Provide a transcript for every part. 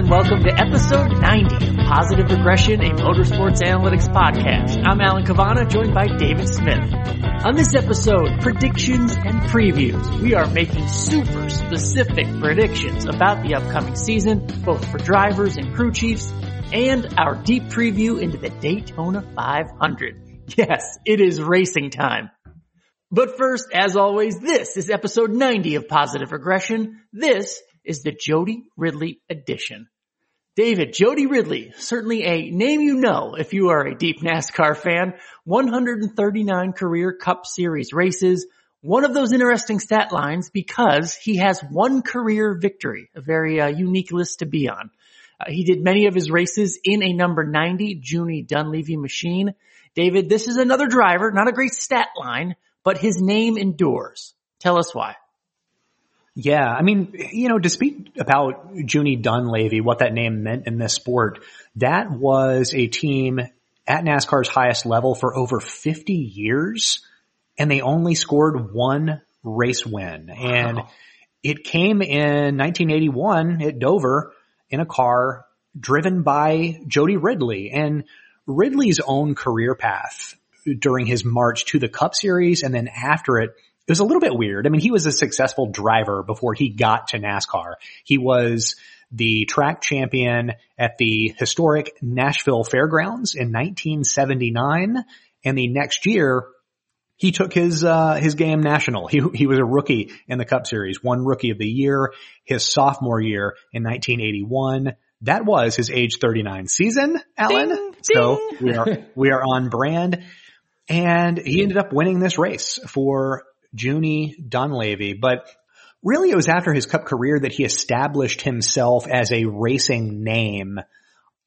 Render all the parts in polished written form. and welcome to episode 90 of Positive Regression, a Motorsports Analytics podcast. I'm Alan Kavanaugh, joined by David Smith. On this episode, predictions and previews. We are making super specific predictions about the upcoming season, both for drivers and crew chiefs, and our deep preview into the Daytona 500. Yes, it is racing time. But first, as always, this is episode 90 of Positive Regression. This is the Jody Ridley edition. David, Jody Ridley, certainly a name you know if you are a deep NASCAR fan. 139 career Cup Series races. One of those interesting stat lines because he has one career victory, a very unique list to be on. He did many of his races in a number 90 Junie Donlavey machine. David, this is another driver, not a great stat line, but his name endures. Tell us why. Yeah, I mean, you know, to speak about Junie Donlavey, what that name meant in this sport, that was a team at NASCAR's highest level for over 50 years, and they only scored one race win. Wow. And it came in 1981 at Dover in a car driven by Jody Ridley. And Ridley's own career path during his march to the Cup Series and then after it, it was a little bit weird. I mean, he was a successful driver before he got to NASCAR. He was the track champion at the historic Nashville Fairgrounds in 1979. And the next year, he took his game national. He was a rookie in the Cup Series, won Rookie of the Year his sophomore year in 1981. That was his age 39 season, Alan. Ding, so ding. we are on brand. And he ended up winning this race for Junie Donlavey. But really it was after his Cup career that he established himself as a racing name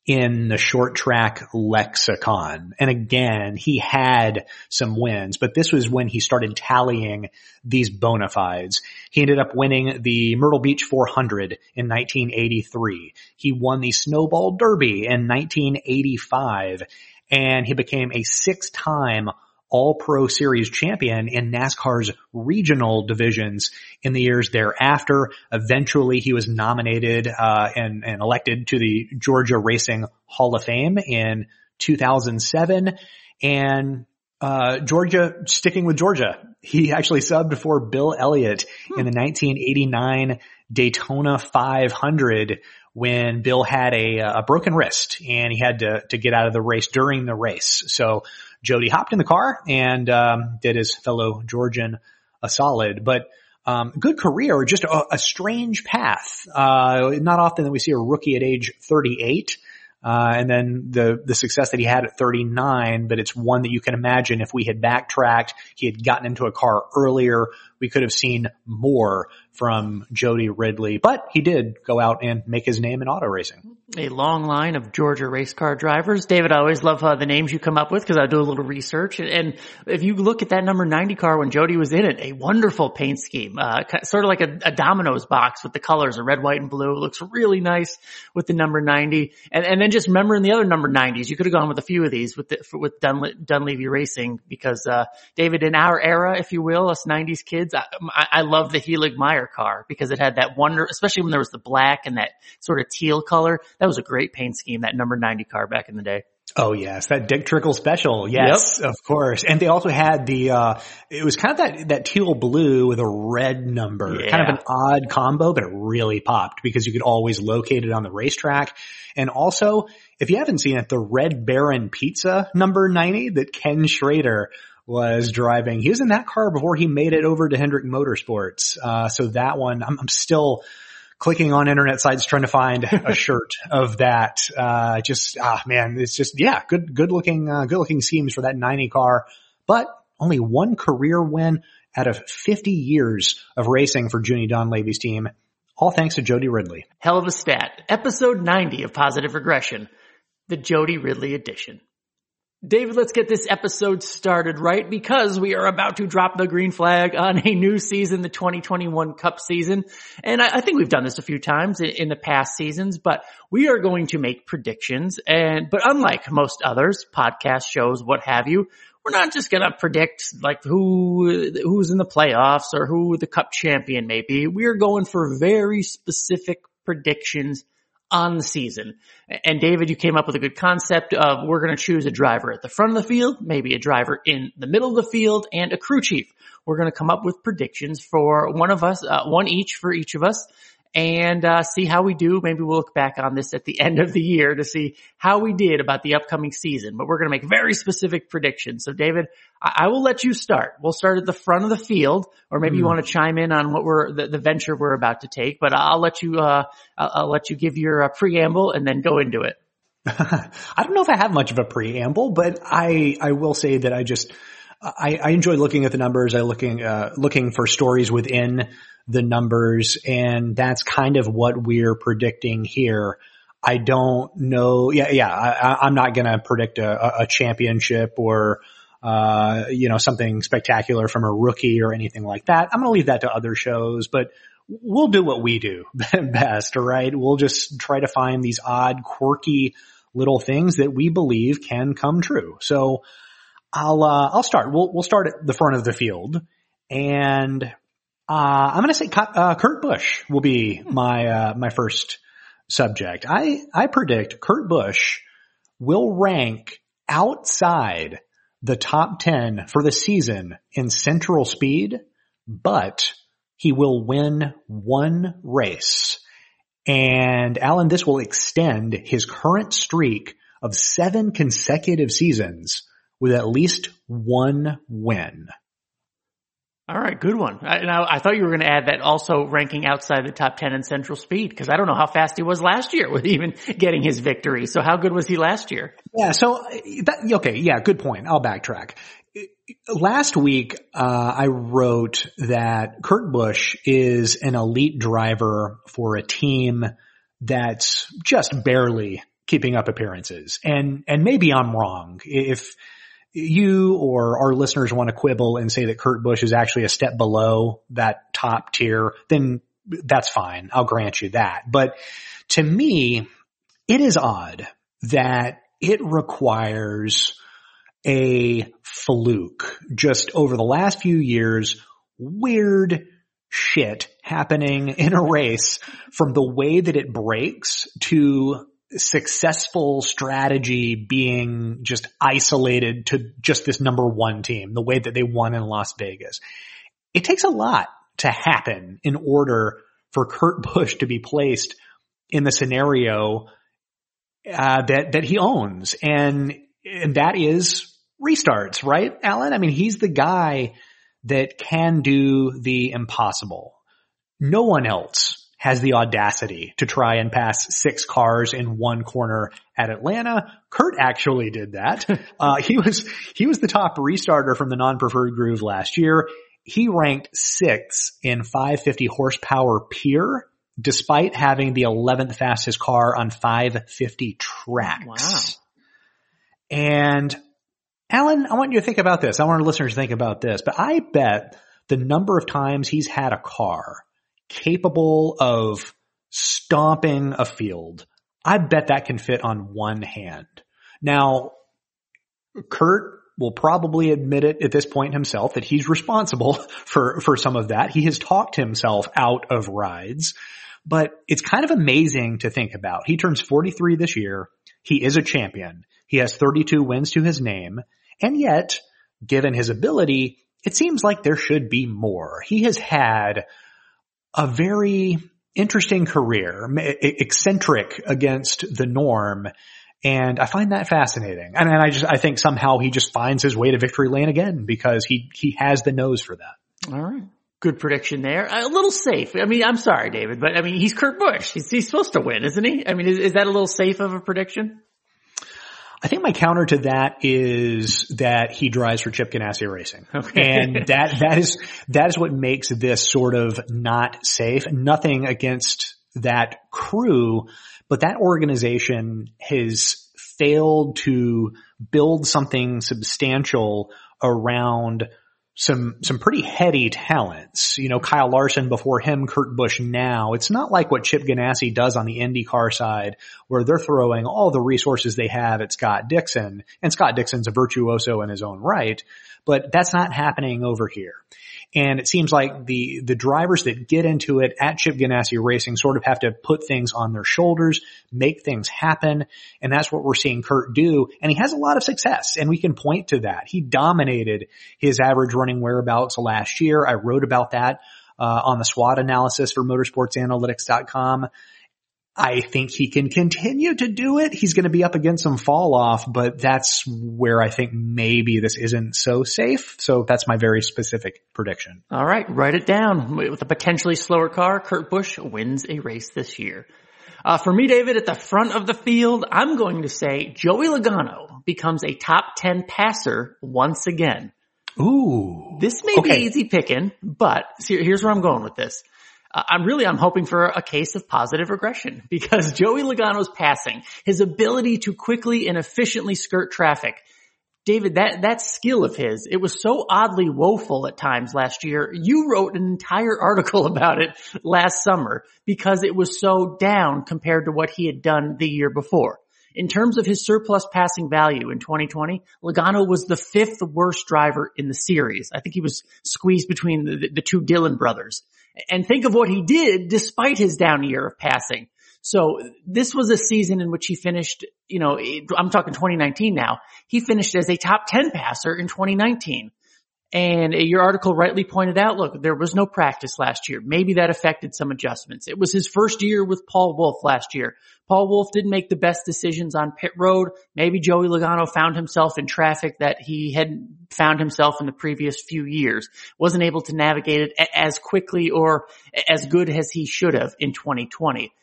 in the short track lexicon. And again, he had some wins, but this was when he started tallying these bona fides. He ended up winning the Myrtle Beach 400 in 1983. He won the Snowball Derby in 1985, and he became a six-time All-Pro Series champion in NASCAR's regional divisions in the years thereafter. Eventually, he was nominated and elected to the Georgia Racing Hall of Fame in 2007. And Georgia, sticking with Georgia, he actually subbed for Bill Elliott in the 1989 Daytona 500 when Bill had a broken wrist and he had to get out of the race during the race. So Jody hopped in the car and did his fellow Georgian a solid, but good career, just a strange path. Not often that we see a rookie at age 38, and then the success that he had at 39, but it's one that you can imagine if we had backtracked, he had gotten into a car earlier, we could have seen more from Jody Ridley, but he did go out and make his name in auto racing. A long line of Georgia race car drivers. David, I always love the names you come up with because I do a little research. And if you look at that number 90 car when Jody was in it, a wonderful paint scheme, sort of like a dominoes box with the colors of red, white, and blue. It looks really nice with the number 90. And then just remembering the other number 90s. You could have gone with a few of these with Donlavey Racing because, David, in our era, if you will, us 90s kids, I love the Helig Meyer car because it had that wonder, especially when there was the black and that sort of teal color. That was a great paint scheme, that number 90 car back in the day. Oh, yes. That Dick Trickle special. Yes, yep. Of course. And they also had the, it was kind of that teal blue with a red number, yeah. Kind of an odd combo, but it really popped because you could always locate it on the racetrack. And also, if you haven't seen it, the Red Baron Pizza number 90 that Ken Schrader was driving. He was in that car before he made it over to Hendrick Motorsports. So that one, I'm still clicking on internet sites trying to find a shirt of that. Man, it's just, yeah, good looking schemes for that 90 car, but only one career win out of 50 years of racing for Junie Donlavey's team. All thanks to Jody Ridley. Hell of a stat. Episode 90 of Positive Regression, the Jody Ridley edition. David, let's get this episode started right because we are about to drop the green flag on a new season, the 2021 Cup season. And I think we've done this a few times in the past seasons, but we are going to make predictions. But unlike most others, podcast shows, what have you, we're not just going to predict like who's in the playoffs or who the Cup champion may be. We're going for very specific predictions on the season. And David, you came up with a good concept of we're going to choose a driver at the front of the field, maybe a driver in the middle of the field, and a crew chief. We're going to come up with predictions for one of us, one each for each of us, and see how we do. Maybe we'll look back on this at the end of the year to see how we did about the upcoming season. But we're going to make very specific predictions. So, David, I will let you start. We'll start at the front of the field, or maybe you want to chime in on what we're the venture we're about to take. But I'll let you give your preamble and then go into it. I don't know if I have much of a preamble, but I will say that I enjoy looking at the numbers. I looking for stories within the numbers, and that's kind of what we're predicting here. I don't know. I'm not going to predict a championship or, something spectacular from a rookie or anything like that. I'm going to leave that to other shows, but we'll do what we do best, right? We'll just try to find these odd, quirky little things that we believe can come true. So I'll start. We'll start at the front of the field, and I'm going to say Kurt Busch will be my first subject. I predict Kurt Busch will rank outside the top 10 for the season in central speed, but he will win one race. And Alan, this will extend his current streak of 7 consecutive seasons with at least one win. All right, good one. And I thought you were going to add that also ranking outside the top 10 in central speed, because I don't know how fast he was last year with even getting his victory. So how good was he last year? Yeah, good point. I'll backtrack. Last week, I wrote that Kurt Busch is an elite driver for a team that's just barely keeping up appearances. And maybe I'm wrong. If you or our listeners want to quibble and say that Kurt Busch is actually a step below that top tier, then that's fine. I'll grant you that. But to me, it is odd that it requires a fluke. Just over the last few years, weird shit happening in a race, from the way that it breaks to successful strategy being just isolated to just this number one team, the way that they won in Las Vegas. It takes a lot to happen in order for Kurt Busch to be placed in the scenario that he owns. And that is restarts, right, Alan? I mean, he's the guy that can do the impossible. No one else has the audacity to try and pass 6 cars in one corner at Atlanta. Kurt actually did that. He was the top restarter from the non-preferred groove last year. He ranked 6th in 550 horsepower pure, despite having the 11th fastest car on 550 tracks. Wow. And Alan, I want you to think about this. I want our listeners to think about this, but I bet the number of times he's had a car capable of stomping a field, I bet that can fit on one hand. Now, Kurt will probably admit it at this point himself that he's responsible for some of that. He has talked himself out of rides, but it's kind of amazing to think about. He turns 43 this year. He is a champion. He has 32 wins to his name. And yet, given his ability, it seems like there should be more. He has had a very interesting career, eccentric against the norm, and I find that fascinating. And I think somehow he just finds his way to victory lane again, because he has the nose for that. All right. Good prediction there. A little safe. I mean, I'm sorry, David, but I mean, he's Kurt Busch. He's supposed to win, isn't he? I mean, is that a little safe of a prediction? I think my counter to that is that he drives for Chip Ganassi Racing. Okay. And that is what makes this sort of not safe. Nothing against that crew, but that organization has failed to build something substantial around some pretty heady talents. You know, Kyle Larson before him, Kurt Busch now. It's not like what Chip Ganassi does on the IndyCar side, where they're throwing all the resources they have at Scott Dixon. And Scott Dixon's a virtuoso in his own right, but that's not happening over here. And it seems like the drivers that get into it at Chip Ganassi Racing sort of have to put things on their shoulders, make things happen. And that's what we're seeing Kurt do. And he has a lot of success, and we can point to that. He dominated his average running whereabouts last year. I wrote about that on the SWOT analysis for motorsportsanalytics.com. I think he can continue to do it. He's going to be up against some fall off, but that's where I think maybe this isn't so safe. So that's my very specific prediction. All right, write it down. With a potentially slower car, Kurt Busch wins a race this year. For me, David, at the front of the field, I'm going to say Joey Logano becomes a top 10 passer once again. Ooh. This may be easy picking, but here's where I'm going with this. I'm hoping for a case of positive regression, because Joey Logano's passing, his ability to quickly and efficiently skirt traffic, David, that skill of his, it was so oddly woeful at times last year. You wrote an entire article about it last summer because it was so down compared to what he had done the year before. In terms of his surplus passing value in 2020, Logano was the fifth worst driver in the series. I think he was squeezed between the two Dillon brothers. And think of what he did despite his down year of passing. So this was a season in which he finished, I'm talking 2019 now. He finished as a top 10 passer in 2019. And your article rightly pointed out, look, there was no practice last year. Maybe that affected some adjustments. It was his first year with Paul Wolff last year. Paul Wolff didn't make the best decisions on pit road. Maybe Joey Logano found himself in traffic that he hadn't found himself in the previous few years. Wasn't able to navigate it as quickly or as good as he should have in 2020.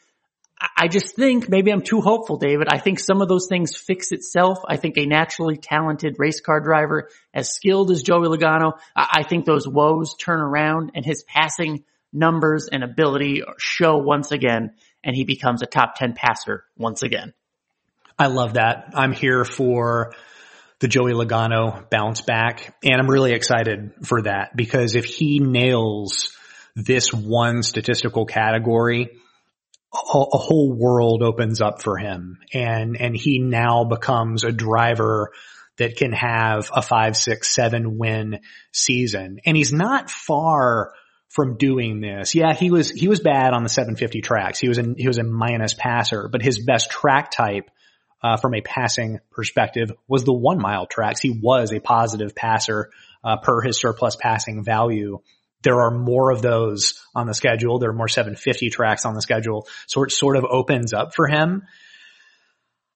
I just think maybe I'm too hopeful, David. I think some of those things fix itself. I think a naturally talented race car driver, as skilled as Joey Logano, I think those woes turn around, and his passing numbers and ability show once again, and he becomes a top 10 passer once again. I love that. I'm here for the Joey Logano bounce back, and I'm really excited for that, because if he nails this one statistical category, a whole world opens up for him, and he now becomes a driver that can have a 5, 6, 7 win season. And he's not far from doing this. Yeah, he was bad on the 750 tracks. He was a minus passer, but his best track type, from a passing perspective, was the 1 mile tracks. He was a positive passer, per his surplus passing value. There are more of those on the schedule. There are more 750 tracks on the schedule. So it sort of opens up for him.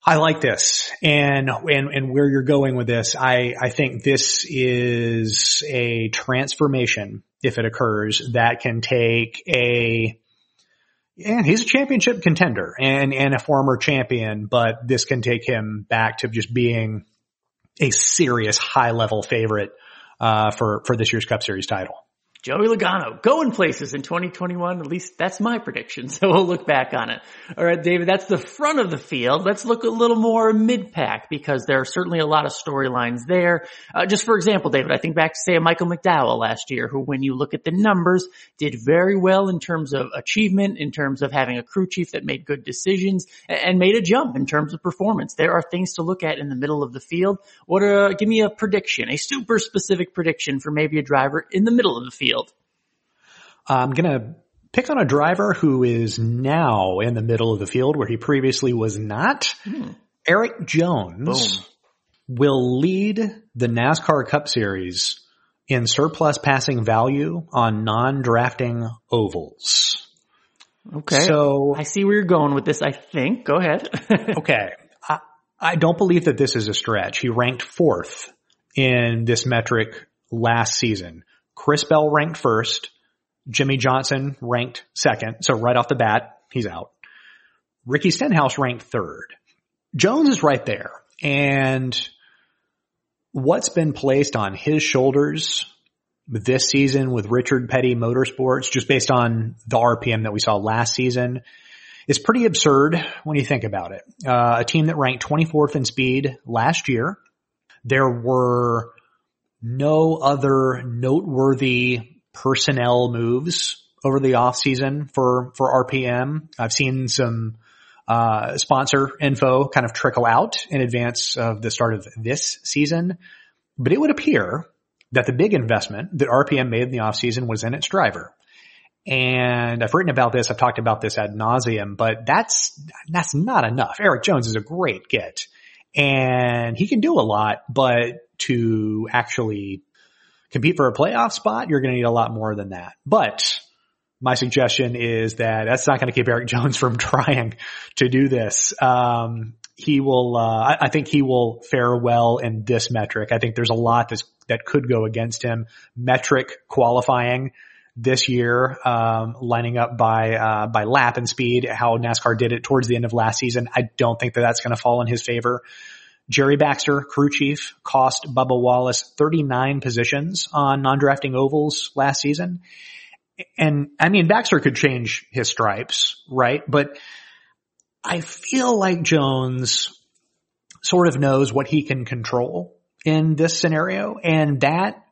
I like this. And where you're going with this, I think this is a transformation, if it occurs, that can take he's a championship contender and a former champion, but this can take him back to just being a serious high level favorite, for this year's Cup Series title. Joey Logano going places in 2021. At least that's my prediction. So we'll look back on it. All right, David, that's the front of the field. Let's look a little more mid-pack, because there are certainly a lot of storylines there. Just for example, David, I think back to, say, Michael McDowell last year, who, when you look at the numbers, did very well in terms of achievement, in terms of having a crew chief that made good decisions, and made a jump in terms of performance. There are things to look at in the middle of the field. Give me a prediction, a super specific prediction for maybe a driver in the middle of the field. I'm going to pick on a driver who is now in the middle of the field where he previously was not. Eric Jones will lead the NASCAR Cup Series in surplus passing value on non-drafting ovals. Okay. So I see where you're going with this, I think. Go ahead. Okay. I don't believe that this is a stretch. He ranked fourth in this metric last season. Chris Bell ranked first. Jimmy Johnson ranked second. So right off the bat, he's out. Ricky Stenhouse ranked third. Jones is right there. And what's been placed on his shoulders this season with Richard Petty Motorsports, just based on the RPM that we saw last season, is pretty absurd when you think about it. A team that ranked 24th in speed last year, there were no other noteworthy personnel moves over the offseason for RPM. I've seen some sponsor info kind of trickle out in advance of the start of this season. But it would appear that the big investment that RPM made in the offseason was in its driver. And I've written about this. I've talked about this ad nauseum, but that's not enough. Eric Jones is a great get and he can do a lot, but to actually compete for a playoff spot, you're going to need a lot more than that. But my suggestion is that that's not going to keep Eric Jones from trying to do this. He will, I think he will fare well in this metric. I think there's a lot that could go against him. Metric qualifying this year, lining up by lap and speed, how NASCAR did it towards the end of last season. I don't think that's going to fall in his favor. Jerry Baxter, crew chief, cost Bubba Wallace 39 positions on non-drafting ovals last season. And I mean, Baxter could change his stripes, right? But I feel like Jones sort of knows what he can control in this scenario, and that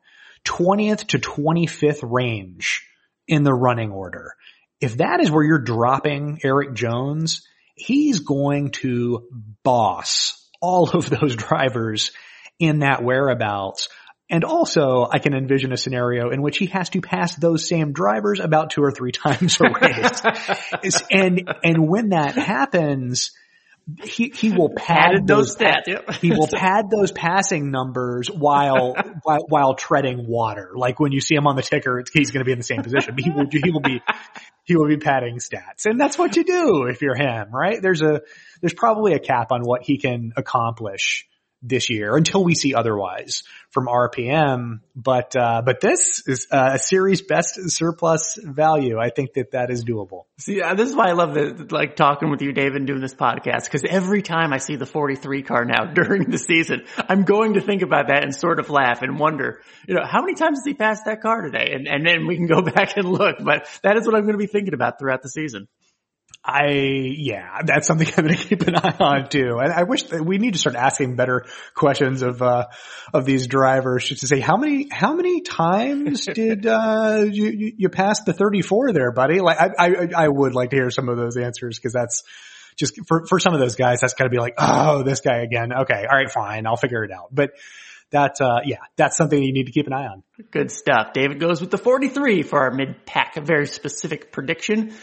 20th to 25th range in the running order. If that is where you're dropping Eric Jones, he's going to boss all of those drivers in that whereabouts. And also, I can envision a scenario in which he has to pass those same drivers about 2 or 3 times a race. And when that happens, he will pad those stats. Yep. He will pad those passing numbers while treading water. Like when you see him on the ticker, he's going to be in the same position. But he will be padding stats, and that's what you do if you're him, right? There's probably a cap on what he can accomplish this year until we see otherwise from RPM. But this is a series best surplus value. I think that is doable. See, this is why I love like talking with you, David, and doing this podcast. Cause every time I see the 43 car now during the season, I'm going to think about that and sort of laugh and wonder, how many times has he passed that car today? And then we can go back and look, but that is what I'm going to be thinking about throughout the season. That's something I'm going to keep an eye on too. And I wish that we need to start asking better questions of these drivers, just to say, how many times did, you pass the 34 there, buddy? Like, I would like to hear some of those answers, because that's just for some of those guys, that's gotta be like, oh, this guy again. Okay. All right. Fine. I'll figure it out. But that's something you need to keep an eye on. Good stuff. David goes with the 43 for our mid-pack, a very specific prediction.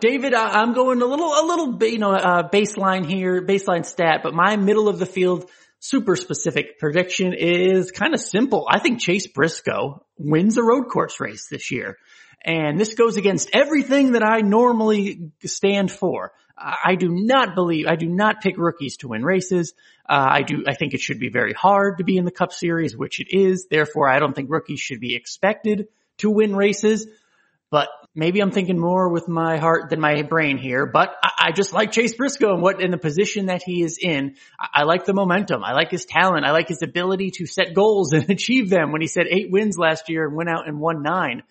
David, I'm going a little baseline here, baseline stat, but my middle of the field super specific prediction is kind of simple. I think Chase Briscoe wins a road course race this year. And this goes against everything that I normally stand for. I do not pick rookies to win races. I think it should be very hard to be in the Cup Series, which it is. Therefore, I don't think rookies should be expected to win races. But maybe I'm thinking more with my heart than my brain here. But I just like Chase Briscoe and in the position that he is in. I like the momentum. I like his talent. I like his ability to set goals and achieve them. When he set 8 wins last year and went out and won 9,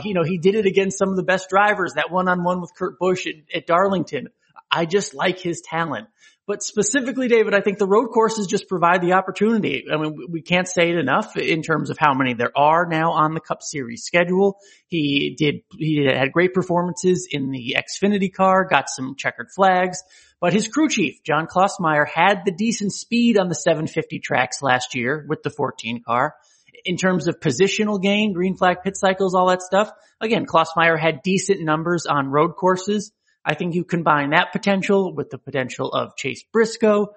he did it against some of the best drivers. That 1-on-1 with Kurt Busch at Darlington. I just like his talent. But specifically, David, I think the road courses just provide the opportunity. I mean, we can't say it enough in terms of how many there are now on the Cup Series schedule. He had great performances in the Xfinity car, got some checkered flags, but his crew chief, John Klossmeyer, had the decent speed on the 750 tracks last year with the 14 car. In terms of positional gain, green flag pit cycles, all that stuff, again, Klossmeyer had decent numbers on road courses. I think you combine that potential with the potential of Chase Briscoe.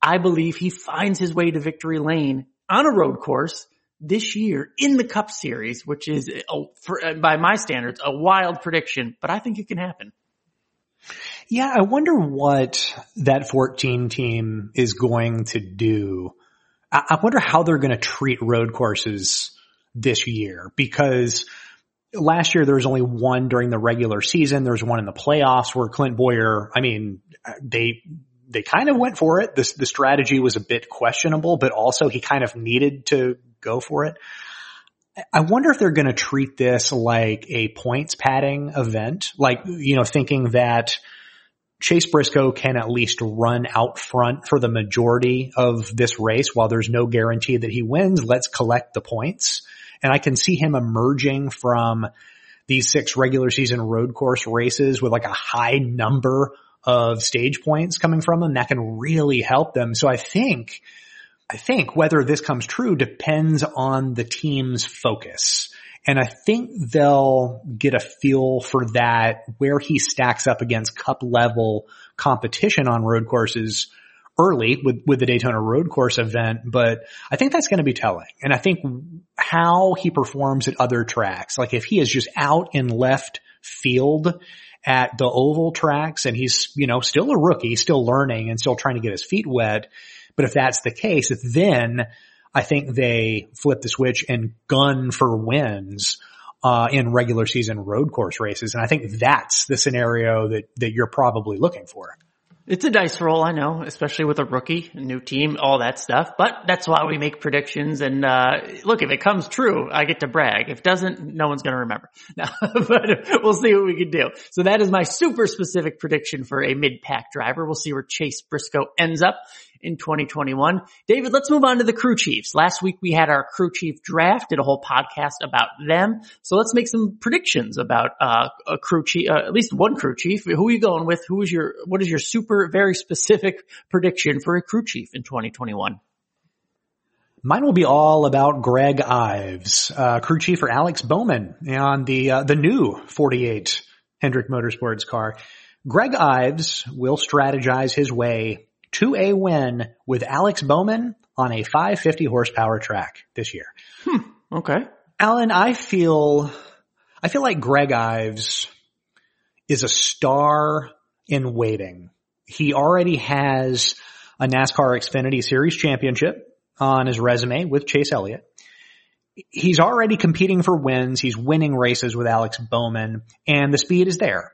I believe he finds his way to victory lane on a road course this year in the Cup Series, which is, by my standards, a wild prediction, but I think it can happen. Yeah, I wonder what that 14 team is going to do. I wonder how they're going to treat road courses this year, because last year there was only one during the regular season. There was one in the playoffs where Clint Boyer, I mean, they kind of went for it. The strategy was a bit questionable, but also he kind of needed to go for it. I wonder if they're going to treat this like a points padding event, like, thinking that Chase Briscoe can at least run out front for the majority of this race while there's no guarantee that he wins. Let's collect the points. And I can see him emerging from these 6 regular season road course races with like a high number of stage points coming from them. That can really help them. So I think I think whether this comes true depends on the team's focus. And I think they'll get a feel for that, where he stacks up against cup level competition on road courses early with the Daytona road course event. But I think that's going to be telling. And I think how he performs at other tracks, like if he is just out in left field at the oval tracks and he's, you know, still a rookie, still learning and still trying to get his feet wet. But if that's the case, then I think they flip the switch and gun for wins in regular season road course races. And I think that's the scenario that you're probably looking for. It's a dice roll, I know, especially with a rookie, a new team, all that stuff. But that's why we make predictions. And look, if it comes true, I get to brag. If it doesn't, no one's going to remember. No, but we'll see what we can do. So that is my super specific prediction for a mid-pack driver. We'll see where Chase Briscoe ends up in 2021. David, let's move on to the crew chiefs. Last week we had our crew chief draft, did a whole podcast about them. So let's make some predictions about a crew chief, at least one crew chief. Who are you going with? What is your super, very specific prediction for a crew chief in 2021? Mine will be all about Greg Ives, crew chief for Alex Bowman on the new 48 Hendrick Motorsports car. Greg Ives will strategize his way to a win with Alex Bowman on a 550 horsepower track this year. Okay. Alan, I feel like Greg Ives is a star in waiting. He already has a NASCAR Xfinity Series championship on his resume with Chase Elliott. He's already competing for wins. He's winning races with Alex Bowman, and the speed is there.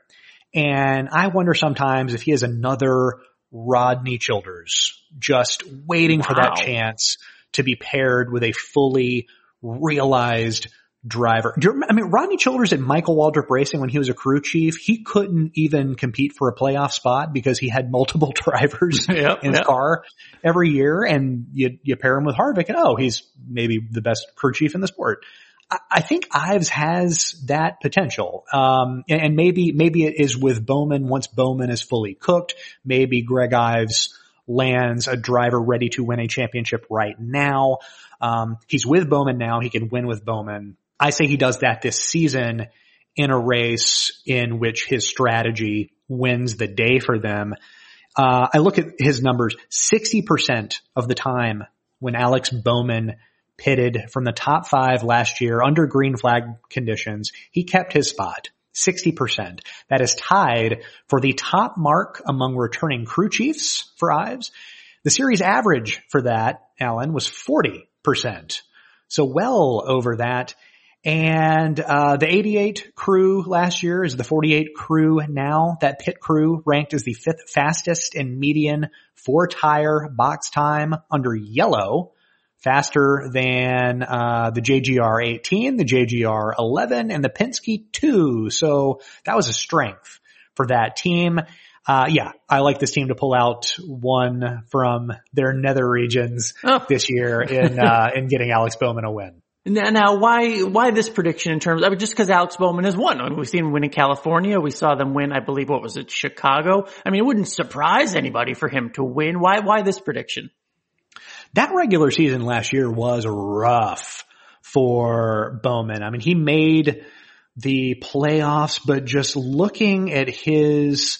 And I wonder sometimes if he has another Rodney Childers just waiting for that chance to be paired with a fully realized driver. Rodney Childers at Michael Waltrip Racing, when he was a crew chief, he couldn't even compete for a playoff spot because he had multiple drivers in his car every year, and you pair him with Harvick and he's maybe the best crew chief in the sport. I think Ives has that potential. And maybe it is with Bowman. Once Bowman is fully cooked, maybe Greg Ives lands a driver ready to win a championship right now. He's with Bowman now. He can win with Bowman. I say he does that this season in a race in which his strategy wins the day for them. I look at his numbers. 60% of the time when Alex Bowman pitted from the top five last year under green flag conditions, he kept his spot, 60%. That is tied for the top mark among returning crew chiefs for Ives. The series average for that, Alan, was 40%. So well over that. And the 88 crew last year is the 48 crew now. That pit crew ranked as the fifth fastest in median four-tire box time under yellow, faster than the JGR 18, the JGR 11, and the Penske 2. So that was a strength for that team. I like this team to pull out one from their nether regions this year in getting Alex Bowman a win. Now, why this prediction in terms of, just because Alex Bowman has won? We've seen him win in California. We saw them win, I believe, Chicago? It wouldn't surprise anybody for him to win. Why this prediction? That regular season last year was rough for Bowman. He made the playoffs, but just looking at his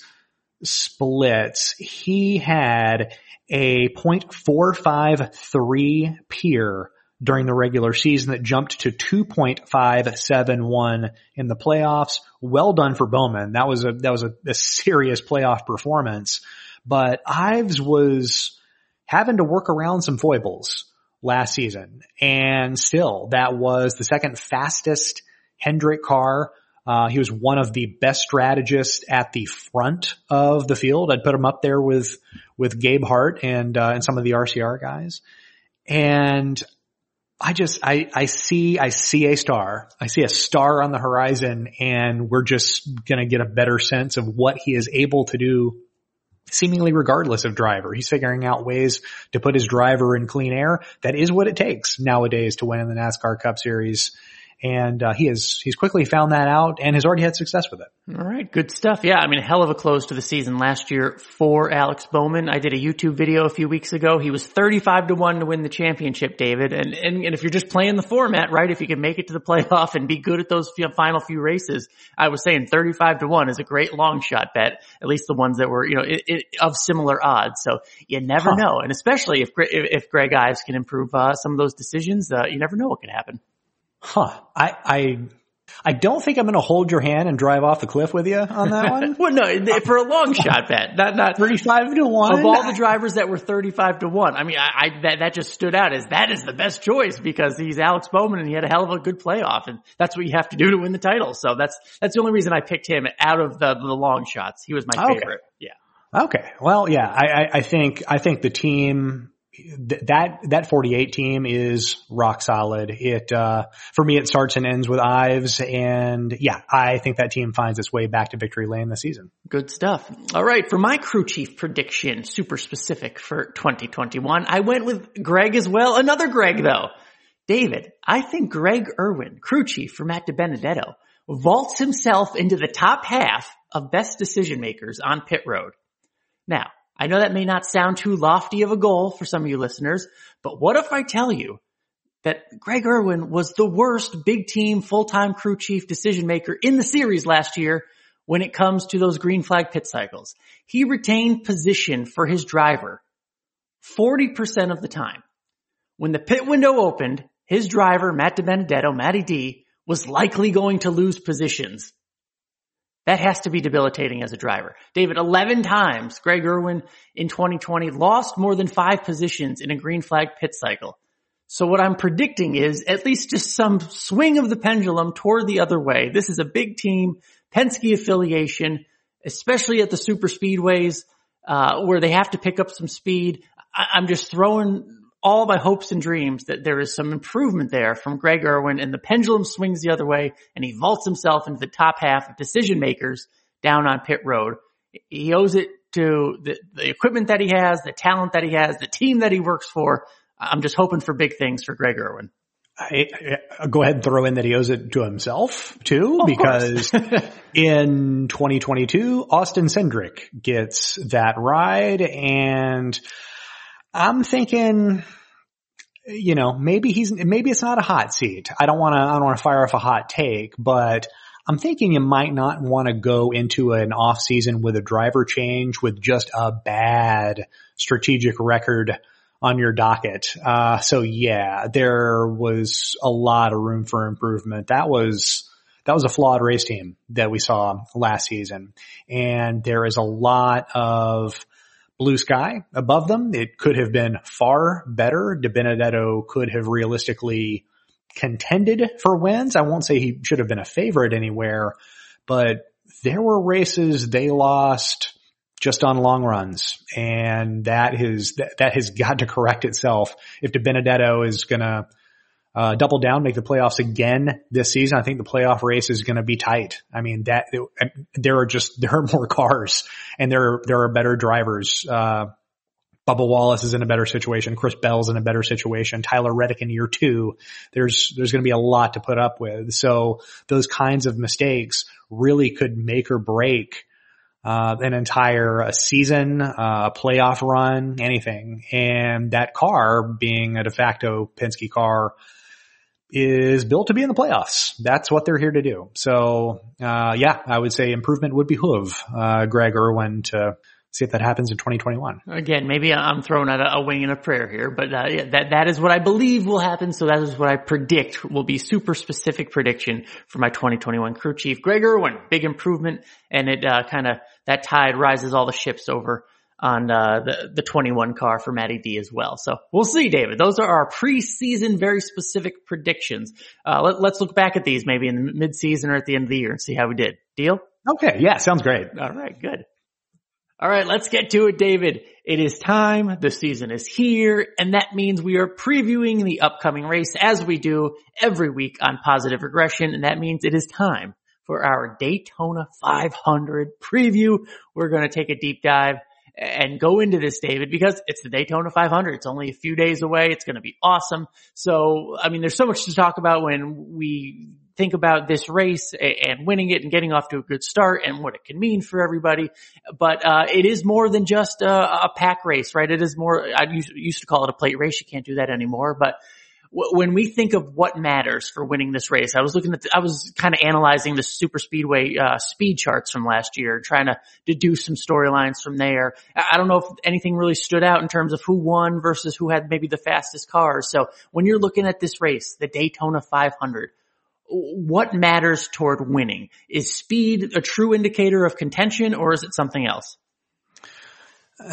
splits, he had a .453 PEER during the regular season that jumped to 2.571 in the playoffs. Well done for Bowman. That was a serious playoff performance. But Ives was having to work around some foibles last season. And still, that was the second fastest Hendrick car. He was one of the best strategists at the front of the field. I'd put him up there with Gabe Hart and some of the RCR guys. And I see a star. I see a star on the horizon, and we're just going to get a better sense of what he is able to do seemingly regardless of driver. He's figuring out ways to put his driver in clean air. That is what it takes nowadays to win in the NASCAR Cup Series. And he's quickly found that out and has already had success with it. All right, good stuff. Yeah, I mean, hell of a close to the season last year for Alex Bowman. I did a YouTube video a few weeks ago. He was 35-1 to win the championship, David. And if you're just playing the format, right, if you can make it to the playoff and be good at those final few races, I was saying 35-1 is a great long shot bet, at least the ones that were, you know, of similar odds. So you never know. And especially if Greg Ives can improve some of those decisions, you never know what could happen. I don't think I'm going to hold your hand and drive off the cliff with you on that one. Well, no, for a long shot bet, not 35-1. Of all the drivers that were 35-1, I mean, that just stood out as that is the best choice because he's Alex Bowman and he had a hell of a good playoff, and that's what you have to do to win the title. So that's the only reason I picked him out of the long shots. He was my favorite. Okay. Yeah. Okay. Well, yeah, I think the team. That 48 team is rock solid. It, for me, it starts and ends with Ives. And yeah, I think that team finds its way back to victory lane this season. Good stuff. All right. For my crew chief prediction, super specific for 2021, I went with Greg as well. Another Greg though. David, I think Greg Irwin, crew chief for Matt DiBenedetto, vaults himself into the top half of best decision makers on pit road. Now, I know that may not sound too lofty of a goal for some of you listeners, but what if I tell you that Greg Irwin was the worst big team full-time crew chief decision maker in the series last year when it comes to those green flag pit cycles? He retained position for his driver 40% of the time. When the pit window opened, his driver, Matt DiBenedetto, Matty D, was likely going to lose positions. That has to be debilitating as a driver. David, 11 times Greg Irwin in 2020 lost more than 5 positions in a green flag pit cycle. So what I'm predicting is at least just some swing of the pendulum toward the other way. This is a big team, Penske affiliation, especially at the super speedways where they have to pick up some speed. I'm just throwing all my hopes and dreams that there is some improvement there from Greg Irwin, and the pendulum swings the other way and he vaults himself into the top half of decision makers down on pit road. He owes it to the equipment that he has, the talent that he has, the team that he works for. I'm just hoping for big things for Greg Irwin. I go ahead and throw in that he owes it to himself too, because in 2022, Austin Cindric gets that ride, and I'm thinking, you know, maybe it's not a hot seat. I don't want to fire off a hot take, but I'm thinking you might not want to go into an off season with a driver change with just a bad strategic record on your docket. So yeah, there was a lot of room for improvement. That was a flawed race team that we saw last season. And there is a lot of blue sky above them. It could have been far better. DiBenedetto could have realistically contended for wins. I won't say he should have been a favorite anywhere, but there were races they lost just on long runs, and that has got to correct itself if DiBenedetto is going to double down, make the playoffs again this season. I think the playoff race is going to be tight. I mean, there are more cars and there are better drivers. Bubba Wallace is in a better situation. Chris Bell's in a better situation. Tyler Reddick in year 2. There's going to be a lot to put up with. So those kinds of mistakes really could make or break an entire season, playoff run, anything. And that car, being a de facto Penske car, is built to be in the playoffs. That's what they're here to do. So, yeah, I would say improvement would behoove Greg Irwin to see if that happens in 2021. Again, maybe I'm throwing out a wing and a prayer here, but yeah, that is what I believe will happen. So that is what I predict will be super specific prediction for my 2021 crew chief. Greg Irwin, big improvement, and it kind of that tide rises all the ships over on the 21 car for Matty D as well. So we'll see, David. Those are our preseason, very specific predictions. Let's look back at these maybe in the midseason or at the end of the year and see how we did. Deal? Okay. Yeah, sounds great. All right, good. All right, let's get to it, David. It is time. The season is here, and that means we are previewing the upcoming race as we do every week on Positive Regression, and that means it is time for our Daytona 500 preview. We're going to take a deep dive and go into this, David, because it's the Daytona 500. It's only a few days away. It's going to be awesome. So, I mean, there's so much to talk about when we think about this race and winning it and getting off to a good start and what it can mean for everybody. But it is more than just a pack race, right? It is more, I used to call it a plate race. You can't do that anymore. But when we think of what matters for winning this race, I was looking at, I was kind of analyzing the super speedway, speed charts from last year, trying to deduce some storylines from there. I don't know if anything really stood out in terms of who won versus who had maybe the fastest cars. So when you're looking at this race, the Daytona 500, what matters toward winning? Is speed a true indicator of contention, or is it something else?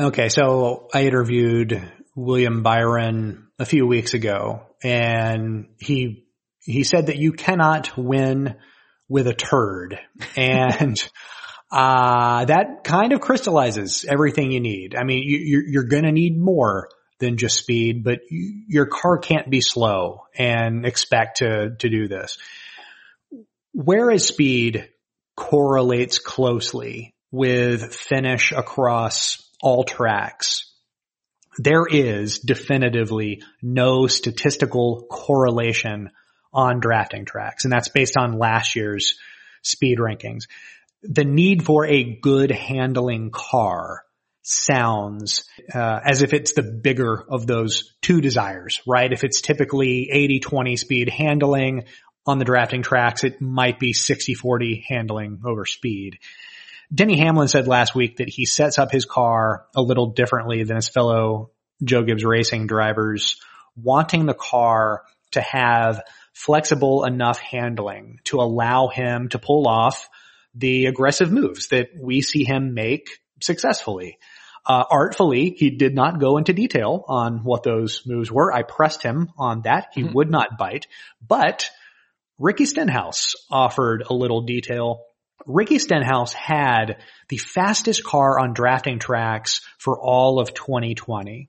Okay. So I interviewed William Byron a few weeks ago, and he said that you cannot win with a turd. And, that kind of crystallizes everything you need. I mean, you're going to need more than just speed, but your car can't be slow and expect to do this. Whereas speed correlates closely with finish across all tracks, there is definitively no statistical correlation on drafting tracks, and that's based on last year's speed rankings. The need for a good handling car sounds as if it's the bigger of those two desires, right? If it's typically 80-20 speed handling on the drafting tracks, it might be 60-40 handling over speed. Denny Hamlin said last week that he sets up his car a little differently than his fellow Joe Gibbs Racing drivers, wanting the car to have flexible enough handling to allow him to pull off the aggressive moves that we see him make successfully. Artfully, he did not go into detail on what those moves were. I pressed him on that. He would not bite, but Ricky Stenhouse offered a little detail. Ricky Stenhouse had the fastest car on drafting tracks for all of 2020.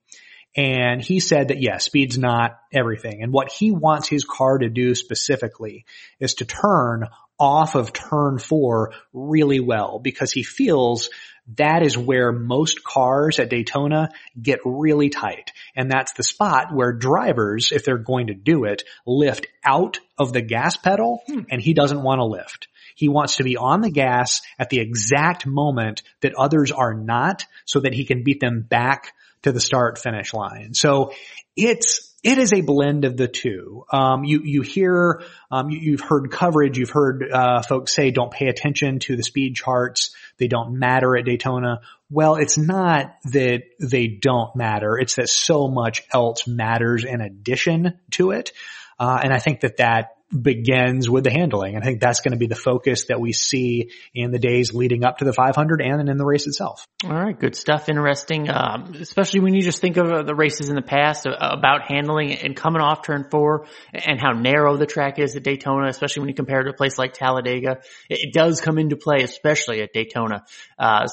And he said that, yes, speed's not everything. And what he wants his car to do specifically is to turn off of turn 4 really well, because he feels that is where most cars at Daytona get really tight. And that's the spot where drivers, if they're going to do it, lift out of the gas pedal, and he doesn't want to lift. He wants to be on the gas at the exact moment that others are not, so that he can beat them back to the start-finish line. So it is a blend of the two. You've heard coverage, you've heard folks say don't pay attention to the speed charts, they don't matter at Daytona. Well, it's not that they don't matter, it's that so much else matters in addition to it. And I think that begins with the handling. I think that's going to be the focus that we see in the days leading up to the 500 and in the race itself. All right. Good stuff. Interesting. Especially when you just think of the races in the past about handling and coming off turn 4 and how narrow the track is at Daytona, especially when you compare it to a place like Talladega. It does come into play, especially at Daytona.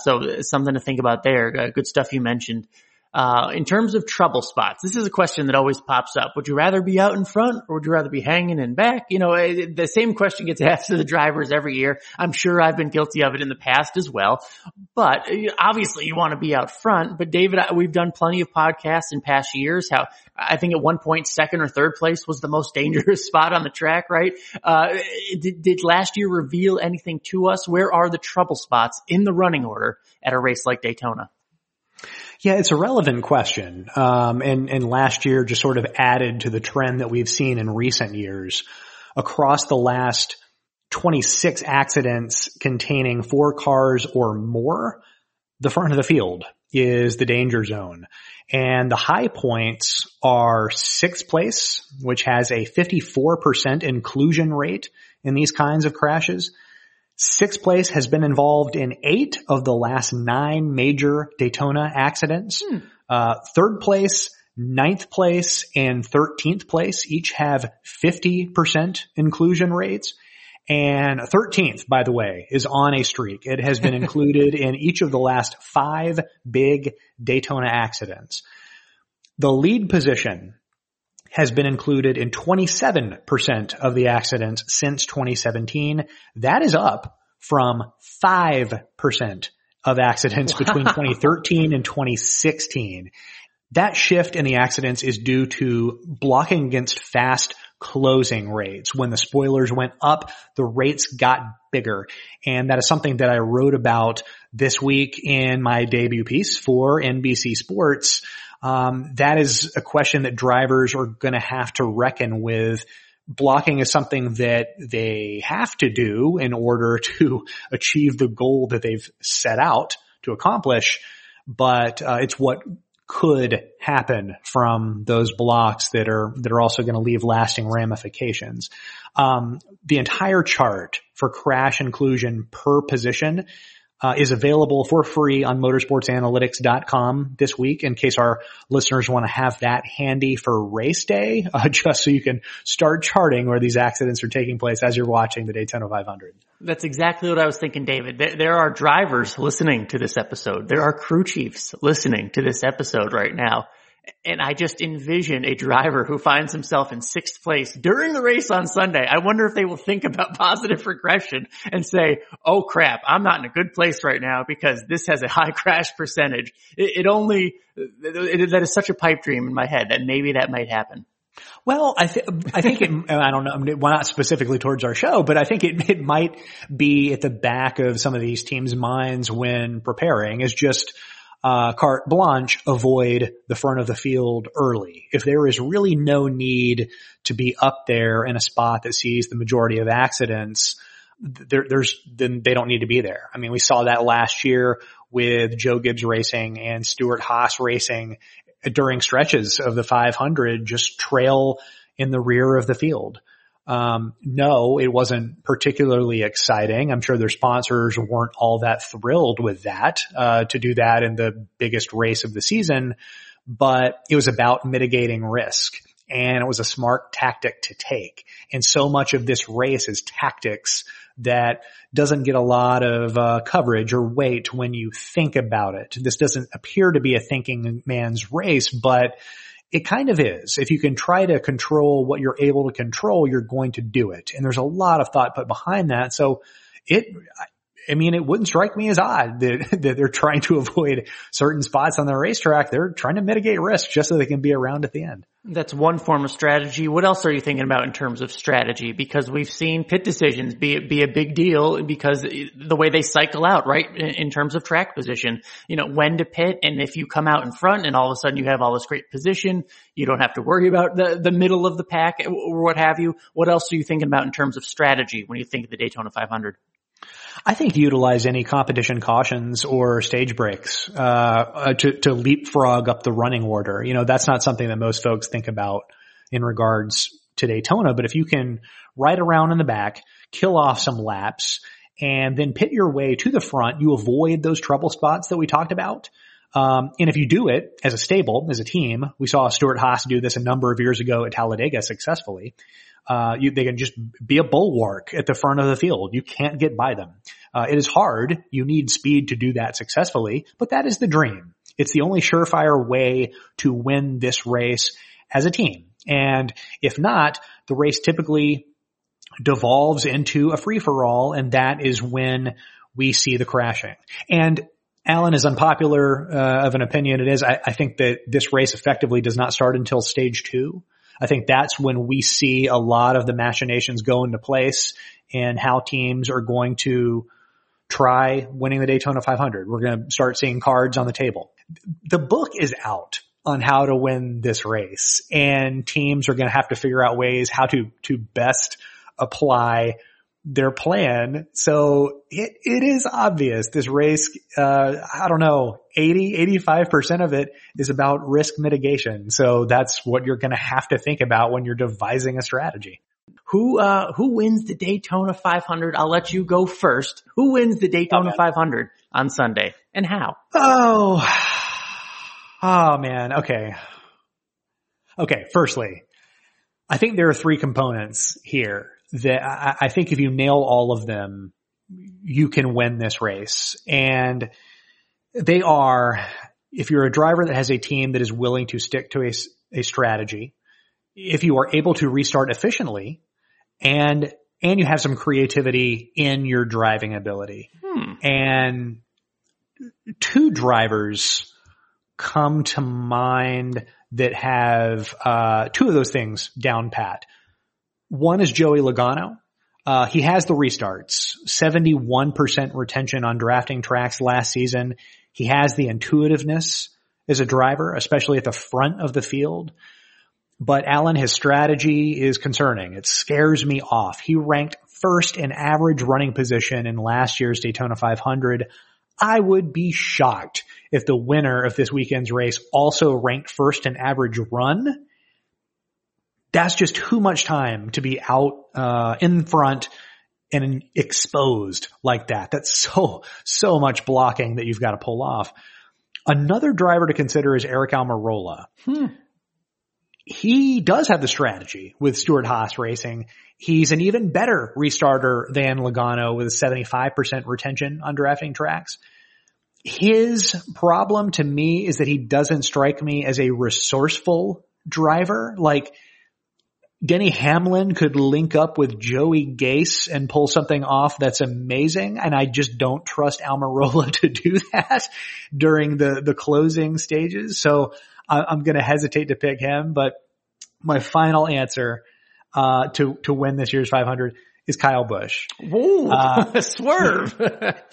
So something to think about there. Good stuff you mentioned. In terms of trouble spots, this is a question that always pops up. Would you rather be out in front, or would you rather be hanging in back? You know, the same question gets asked to the drivers every year. I'm sure I've been guilty of it in the past as well. But obviously you want to be out front. But David, we've done plenty of podcasts in past years how I think at one point second or third place was the most dangerous spot on the track, right? Did last year reveal anything to us? Where are the trouble spots in the running order at a race like Daytona? Yeah, it's a relevant question. And last year just sort of added to the trend that we've seen in recent years. Across the last 26 accidents containing 4 cars or more, the front of the field is the danger zone. And the high points are 6th place, which has a 54% inclusion rate in these kinds of crashes. 6th place has been involved in 8 of the last 9 major Daytona accidents. 3rd place, 9th place, and 13th place each have 50% inclusion rates. And 13th, by the way, is on a streak. It has been included in each of the last 5 big Daytona accidents. The lead position has been included in 27% of the accidents since 2017. That is up from 5% of accidents between 2013 and 2016. That shift in the accidents is due to blocking against fast closing rates. When the spoilers went up, the rates got bigger. And that is something that I wrote about this week in my debut piece for NBC Sports. That is a question that drivers are going to have to reckon with. Blocking is something that they have to do in order to achieve the goal that they've set out to accomplish, but it's what could happen from those blocks that are also going to leave lasting ramifications. The entire chart for crash inclusion per position is available for free on motorsportsanalytics.com this week in case our listeners want to have that handy for race day, just so you can start charting where these accidents are taking place as you're watching the Daytona 500. That's exactly what I was thinking, David. There are drivers listening to this episode. There are crew chiefs listening to this episode right now. And I just envision a driver who finds himself in sixth place during the race on Sunday. I wonder if they will think about positive regression and say, oh, crap, I'm not in a good place right now because this has a high crash percentage. That is such a pipe dream in my head that maybe that might happen. Well, I think it, I don't know, well, not specifically towards our show, but I think it might be at the back of some of these teams' minds when preparing is just – carte blanche, avoid the front of the field early. If there is really no need to be up there in a spot that sees the majority of accidents, then they don't need to be there. I mean, we saw that last year with Joe Gibbs Racing and Stuart Haas Racing during stretches of the 500 just trail in the rear of the field. No, it wasn't particularly exciting. I'm sure their sponsors weren't all that thrilled with that, to do that in the biggest race of the season, but it was about mitigating risk and it was a smart tactic to take. And so much of this race is tactics that doesn't get a lot of coverage or weight when you think about it. This doesn't appear to be a thinking man's race, but it kind of is. If you can try to control what you're able to control, you're going to do it. And there's a lot of thought put behind that. So it wouldn't strike me as odd that they're trying to avoid certain spots on the racetrack. They're trying to mitigate risk just so they can be around at the end. That's one form of strategy. What else are you thinking about in terms of strategy? Because we've seen pit decisions be a big deal because the way they cycle out, right, in terms of track position. You know, when to pit, and if you come out in front and all of a sudden you have all this great position, you don't have to worry about the middle of the pack or what have you. What else are you thinking about in terms of strategy when you think of the Daytona 500? I think utilize any competition cautions or stage breaks to leapfrog up the running order. You know, that's not something that most folks think about in regards to Daytona, but if you can ride around in the back, kill off some laps, and then pit your way to the front, you avoid those trouble spots that we talked about. And if you do it as a stable, as a team, we saw Stuart Haas do this a number of years ago at Talladega successfully. They can just be a bulwark at the front of the field. You can't get by them. It is hard. You need speed to do that successfully, but that is the dream. It's the only surefire way to win this race as a team. And if not, the race typically devolves into a free-for-all, and that is when we see the crashing. And Alan, as unpopular of an opinion it is, I think that this race effectively does not start until stage 2. I think that's when we see a lot of the machinations go into place and how teams are going to try winning the Daytona 500. We're going to start seeing cards on the table. The book is out on how to win this race, and teams are going to have to figure out ways how to best apply their plan. So it is obvious this race, 80-85% of it is about risk mitigation. So that's what you're going to have to think about when you're devising a strategy. Who wins the Daytona 500? I'll let you go first. Who wins the Daytona 500 on Sunday and how? Oh man. Okay. Firstly, I think there are three components here that I think if you nail all of them, you can win this race. And they are, if you're a driver that has a team that is willing to stick to a strategy, if you are able to restart efficiently, and you have some creativity in your driving ability. And two drivers come to mind that have two of those things down pat. One is Joey Logano. He has the restarts, 71% retention on drafting tracks last season. He has the intuitiveness as a driver, especially at the front of the field. But Alan, his strategy is concerning. It scares me off. He ranked first in average running position in last year's Daytona 500. I would be shocked if the winner of this weekend's race also ranked first in average run. That's just too much time to be out in front and exposed like that. That's so much blocking that you've got to pull off. Another driver to consider is Eric Almirola. He does have the strategy with Stuart Haas Racing. He's an even better restarter than Logano with a 75% retention on drafting tracks. His problem to me is that he doesn't strike me as a resourceful driver. Like, Denny Hamlin could link up with Joey Gase and pull something off that's amazing, and I just don't trust Almirola to do that during the closing stages. So I'm going to hesitate to pick him, but my final answer to win this year's 500 is Kyle Busch. Ooh, swerve.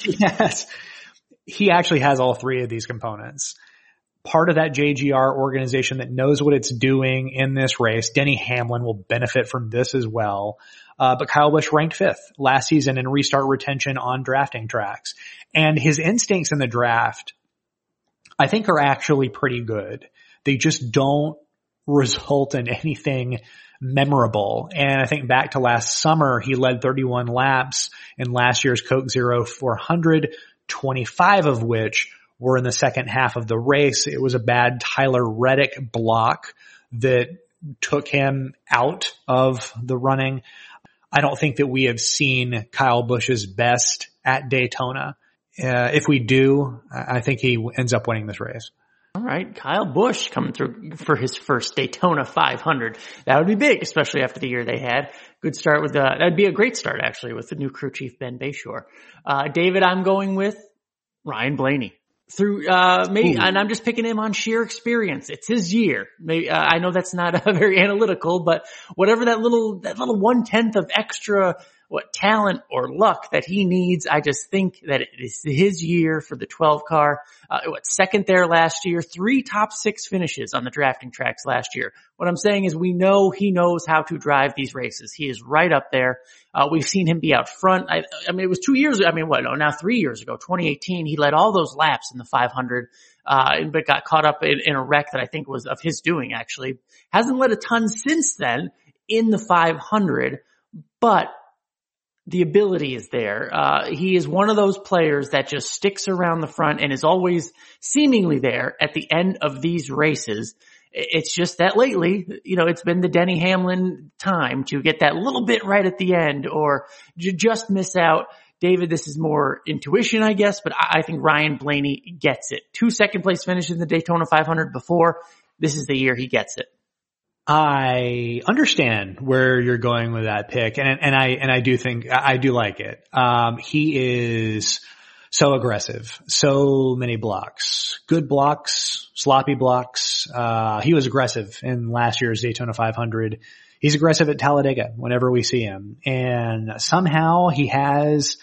Yes. He actually has all three of these components. Part of that JGR organization that knows what it's doing in this race. Denny Hamlin will benefit from this as well. But Kyle Busch ranked fifth last season in restart retention on drafting tracks. And his instincts in the draft, I think, are actually pretty good. They just don't result in anything memorable. And I think back to last summer, he led 31 laps in last year's Coke Zero 400, 25 of which were in the second half of the race. It was a bad Tyler Reddick block that took him out of the running. I don't think that we have seen Kyle Busch's best at Daytona. If we do, I think he ends up winning this race. All right, Kyle Busch coming through for his first Daytona 500. That would be big, especially after the year they had. Good start with that would be a great start, actually, with the new crew chief, Ben Bayshore. David, I'm going with Ryan Blaney. And I'm just picking him on sheer experience. It's his year. I know that's not very analytical, but whatever that little 1/10 of extra, talent or luck that he needs, I just think that it is his year for the 12 car. Second there last year, 3 top 6 finishes on the drafting tracks last year. What I'm saying is we know he knows how to drive these races. He is right up there. We've seen him be out front. It was 2 years. Now 3 years ago, 2018, he led all those laps in the 500, but got caught up in a wreck that I think was of his doing, actually. Hasn't led a ton since then in the 500, but the ability is there. He is one of those players that just sticks around the front and is always seemingly there at the end of these races. It's just that lately, it's been the Denny Hamlin time to get that little bit right at the end or just miss out. David, this is more intuition, I guess, but I think Ryan Blaney gets it. 2 second place finishes in the Daytona 500 before. This is the year he gets it. I understand where you're going with that pick, and I do think I do like it. He is so aggressive, so many blocks, good blocks, sloppy blocks. He was aggressive in last year's Daytona 500. He's aggressive at Talladega whenever we see him, and somehow he has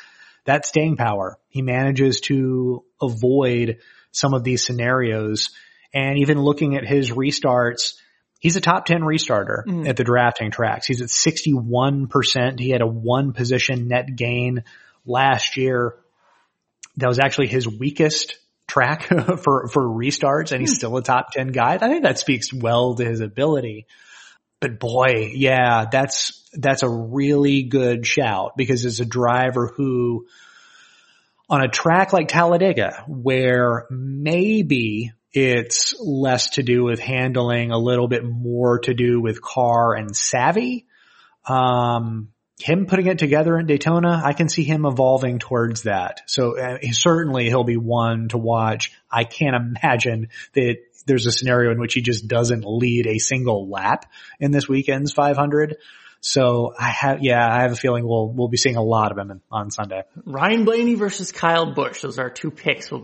that staying power. He manages to avoid some of these scenarios, and even looking at his restarts, he's a top 10 restarter at the drafting tracks. He's at 61%. He had a 1 position net gain last year. That was actually his weakest track for restarts, and he's still a top 10 guy. I think that speaks well to his ability. But boy, yeah, that's a really good shout, because as a driver who on a track like Talladega, where maybe it's less to do with handling, a little bit more to do with car and savvy. Him putting it together in Daytona, I can see him evolving towards that. So certainly he'll be one to watch. I can't imagine that there's a scenario in which he just doesn't lead a single lap in this weekend's 500. So I have a feeling we'll be seeing a lot of him on Sunday. Ryan Blaney versus Kyle Busch. Those are our two picks we'll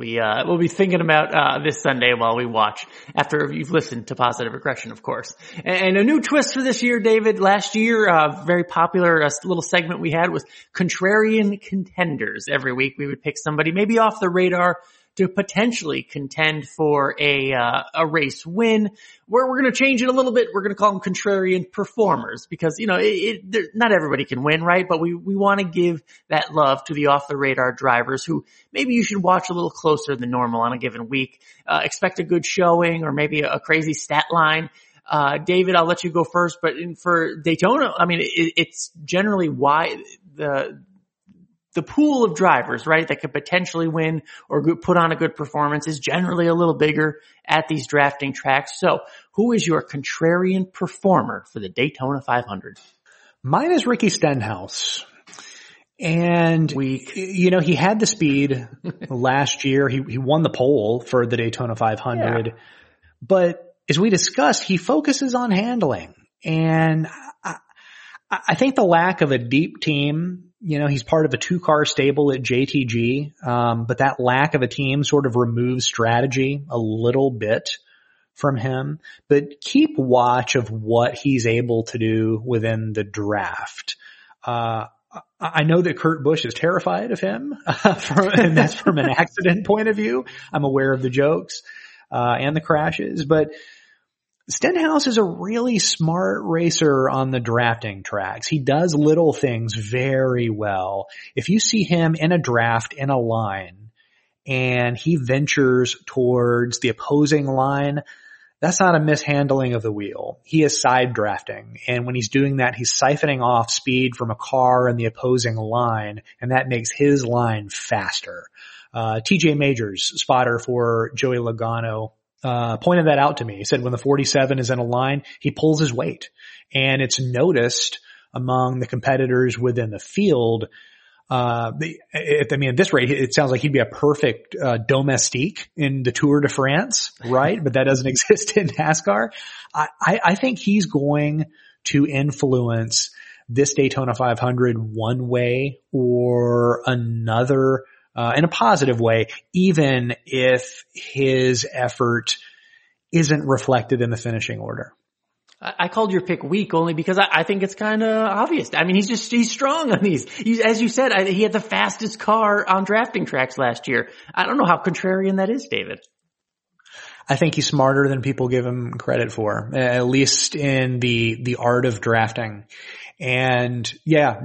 be thinking about, this Sunday while we watch, after you've listened to Positive Regression, of course. And a new twist for this year, David. Last year, very popular little segment we had was Contrarian Contenders. Every week we would pick somebody maybe off the radar to potentially contend for a race win. We're going to change it a little bit. We're going to call them contrarian performers because, you know, not everybody can win, right? But we want to give that love to the off the radar drivers who maybe you should watch a little closer than normal on a given week. Expect a good showing or maybe a crazy stat line. David, I'll let you go first, but for Daytona, I mean, it's generally why the pool of drivers, right, that could potentially win or put on a good performance is generally a little bigger at these drafting tracks. So who is your contrarian performer for the Daytona 500? Mine is Ricky Stenhouse. And, you know, he had the speed last year. He won the pole for the Daytona 500. Yeah. But as we discussed, he focuses on handling. And I think the lack of a deep team. You know, he's part of a two-car stable at JTG, but that lack of a team sort of removes strategy a little bit from him. But keep watch of what he's able to do within the draft. I know that Kurt Busch is terrified of him, and that's from an accident point of view. I'm aware of the jokes and the crashes, but Stenhouse is a really smart racer on the drafting tracks. He does little things very well. If you see him in a draft in a line and he ventures towards the opposing line, that's not a mishandling of the wheel. He is side drafting. And when he's doing that, he's siphoning off speed from a car in the opposing line, and that makes his line faster. TJ Majors, spotter for Joey Logano, pointed that out to me. He said when the 47 is in a line, he pulls his weight, and it's noticed among the competitors within the field. At this rate, it sounds like he'd be a perfect domestique in the Tour de France, right? But that doesn't exist in NASCAR. I think he's going to influence this Daytona 500 one way or another. In a positive way, even if his effort isn't reflected in the finishing order. I called your pick weak only because I think it's kind of obvious. I mean, he's strong on these. As you said, he had the fastest car on drafting tracks last year. I don't know how contrarian that is, David. I think he's smarter than people give him credit for, at least in the art of drafting. And yeah,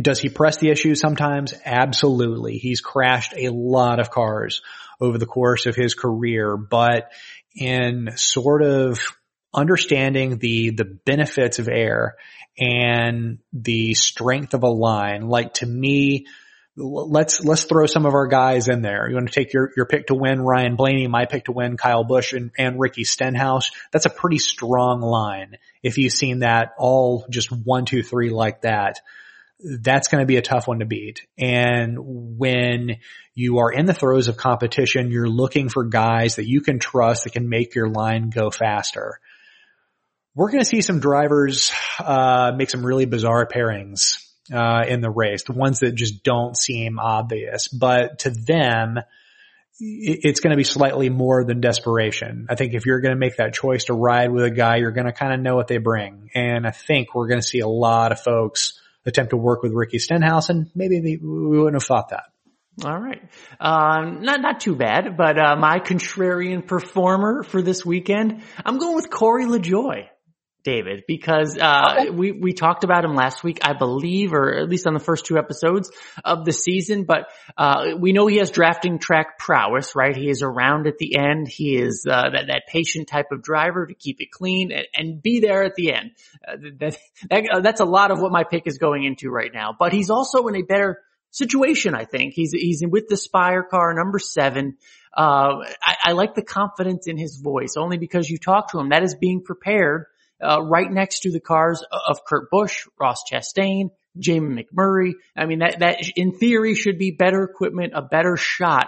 does he press the issue sometimes? Absolutely. He's crashed a lot of cars over the course of his career, but in sort of understanding the benefits of air and the strength of a line, like to me, let's throw some of our guys in there. You want to take your pick to win, Ryan Blaney, my pick to win, Kyle Busch, and Ricky Stenhouse. That's a pretty strong line. If you've seen that all just 1, 2, 3 like that, that's going to be a tough one to beat. And when you are in the throes of competition, you're looking for guys that you can trust that can make your line go faster. We're going to see some drivers make some really bizarre pairings in the race, the ones that just don't seem obvious. But to them, it's going to be slightly more than desperation. I think if you're going to make that choice to ride with a guy, you're going to kind of know what they bring. And I think we're going to see a lot of folks attempt to work with Ricky Stenhouse, and maybe we wouldn't have thought that. All right. Not too bad, but my contrarian performer for this weekend, I'm going with Corey LaJoie, David, because we talked about him last week, I believe, or at least on the first 2 episodes of the season. But we know he has drafting track prowess, right? He is around at the end. He is that patient type of driver to keep it clean and be there at the end. That's a lot of what my pick is going into right now. But he's also in a better situation, I think. He's with the Spire car, number 7. I like the confidence in his voice, only because you talk to him. That is being prepared right next to the cars of Kurt Busch, Ross Chastain, Jamie McMurray. I mean, that in theory should be better equipment, a better shot,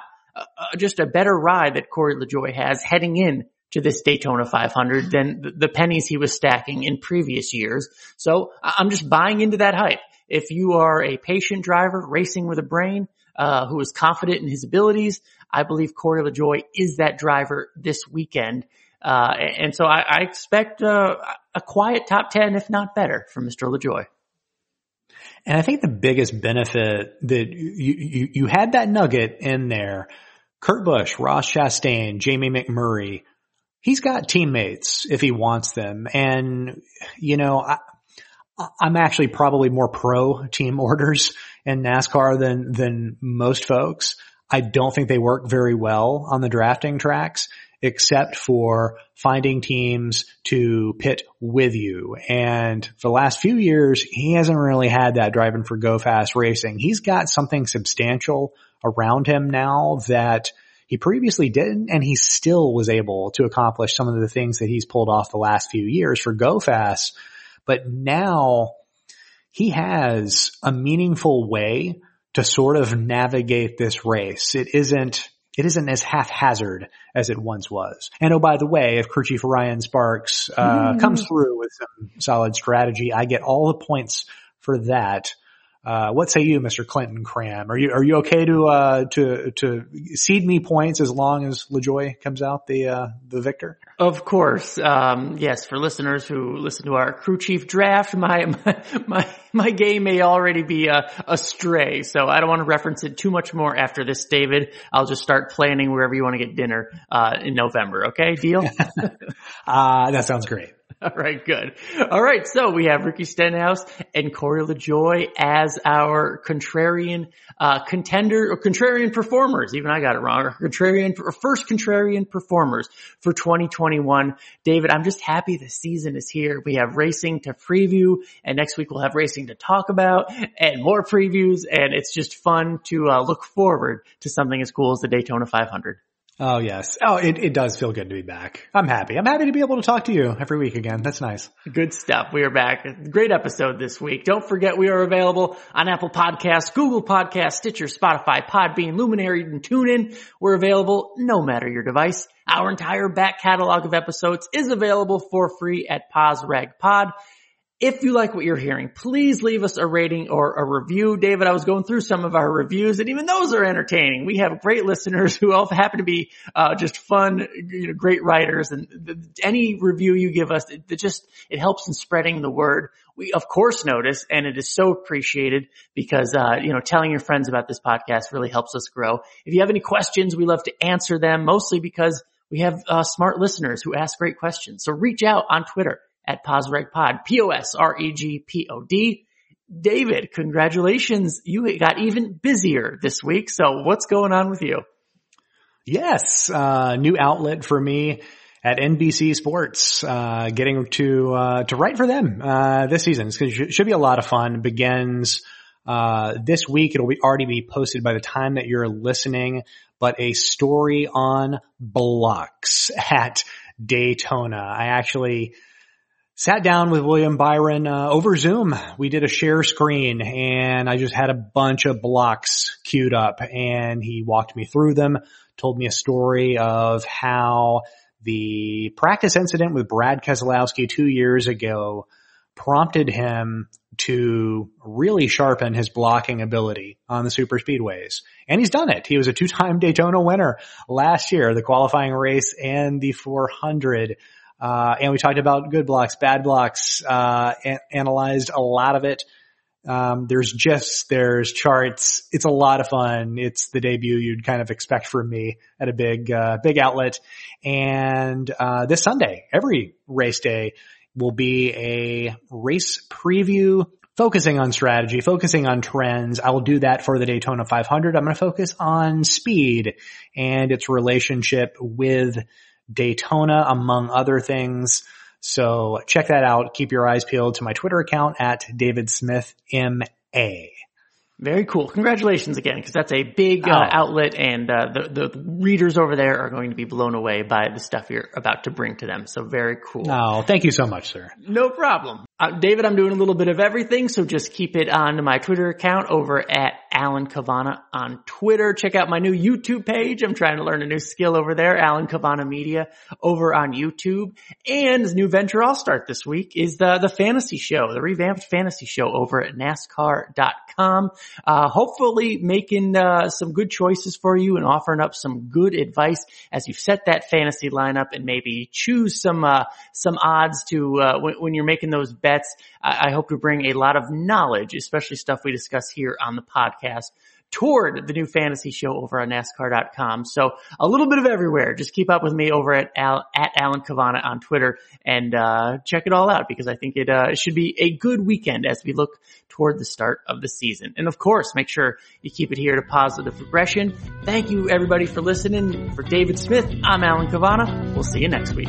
just a better ride that Corey LaJoie has heading in to this Daytona 500 than the pennies he was stacking in previous years. So I'm just buying into that hype. If you are a patient driver racing with a brain, who is confident in his abilities, I believe Corey LaJoie is that driver this weekend. And so I expect a quiet top 10, if not better, from Mr. LaJoie. And I think the biggest benefit that you had that nugget in there, Kurt Busch, Ross Chastain, Jamie McMurray, he's got teammates if he wants them. And, you know, I'm actually probably more pro team orders in NASCAR than most folks. I don't think they work very well on the drafting tracks, except for finding teams to pit with you. And for the last few years, he hasn't really had that driving for Go Fast Racing. He's got something substantial around him now that he previously didn't, and he still was able to accomplish some of the things that he's pulled off the last few years for Go Fast. But now he has a meaningful way to sort of navigate this race. It isn't as haphazard as it once was. And oh, by the way, if crew chief Ryan Sparks comes through with some solid strategy, I get all the points for that. What say you, Mr. Clinton Cram? Are you okay to cede me points as long as LaJoie comes out the victor? Of course. Yes, for listeners who listen to our crew chief draft, my game may already be astray. So I don't want to reference it too much more after this, David. I'll just start planning wherever you want to get dinner, in November. Okay. Deal? That sounds great. All right, good. All right, so we have Ricky Stenhouse and Corey LaJoie as our contrarian contender, or contrarian performers. Even I got it wrong. Our first contrarian performers for 2021. David, I'm just happy the season is here. We have racing to preview, and next week we'll have racing to talk about and more previews, and it's just fun to look forward to something as cool as the Daytona 500. Oh, yes. Oh, it does feel good to be back. I'm happy. I'm happy to be able to talk to you every week again. That's nice. Good stuff. We are back. Great episode this week. Don't forget we are available on Apple Podcasts, Google Podcasts, Stitcher, Spotify, Podbean, Luminary, and TuneIn. We're available no matter your device. Our entire back catalog of episodes is available for free at PosRagPod. If you like what you're hearing, please leave us a rating or a review. David, I was going through some of our reviews, and even those are entertaining. We have great listeners who all happen to be just fun, great writers. And any review you give us, it helps in spreading the word. We, of course, notice, and it is so appreciated because, telling your friends about this podcast really helps us grow. If you have any questions, we love to answer them, mostly because we have smart listeners who ask great questions. So reach out on Twitter at PosRegPod, POSREGPOD. David, congratulations. You got even busier this week. So what's going on with you? Yes. New outlet for me at NBC Sports, getting to write for them, this season. It should be a lot of fun. It begins, this week. It'll be already be posted by the time that you're listening, but a story on blocks at Daytona. I actually sat down with William Byron over Zoom. We did a share screen, and I just had a bunch of blocks queued up, and he walked me through them, told me a story of how the practice incident with Brad Keselowski 2 years ago prompted him to really sharpen his blocking ability on the super speedways. And he's done it. He was a two-time Daytona winner last year, the qualifying race and the 400. And we talked about good blocks, bad blocks, analyzed a lot of it. There's GIFs, there's charts. It's a lot of fun. It's the debut you'd kind of expect from me at a big outlet. And, this Sunday, every race day will be a race preview focusing on strategy, focusing on trends. I will do that for the Daytona 500. I'm going to focus on speed and its relationship with Daytona, among other things. So check that out. Keep your eyes peeled to my Twitter account at David Smith MA. Very cool. Congratulations again, because that's a big outlet, and the readers over there are going to be blown away by the stuff you're about to bring to them. So very cool. Oh, thank you so much, sir. No problem. David, I'm doing a little bit of everything, so just keep it on my Twitter account over at Alan Kavanaugh on Twitter. Check out my new YouTube page. I'm trying to learn a new skill over there, Alan Kavanaugh Media over on YouTube. And his new venture I'll start this week is the fantasy show, the revamped fantasy show over at NASCAR.com. Hopefully making some good choices for you and offering up some good advice as you set that fantasy lineup and maybe choose some odds to when you're making those bets. I hope to bring a lot of knowledge, especially stuff we discuss here on the podcast, toward the new fantasy show over on NASCAR.com. So a little bit of everywhere. Just keep up with me over at Alan Kavanaugh on Twitter and check it all out, because I think it should be a good weekend as we look toward the start of the season. And of course, make sure you keep it here to Positive Progression. Thank you everybody for listening. For David Smith, I'm Alan Kavanaugh. We'll see you next week.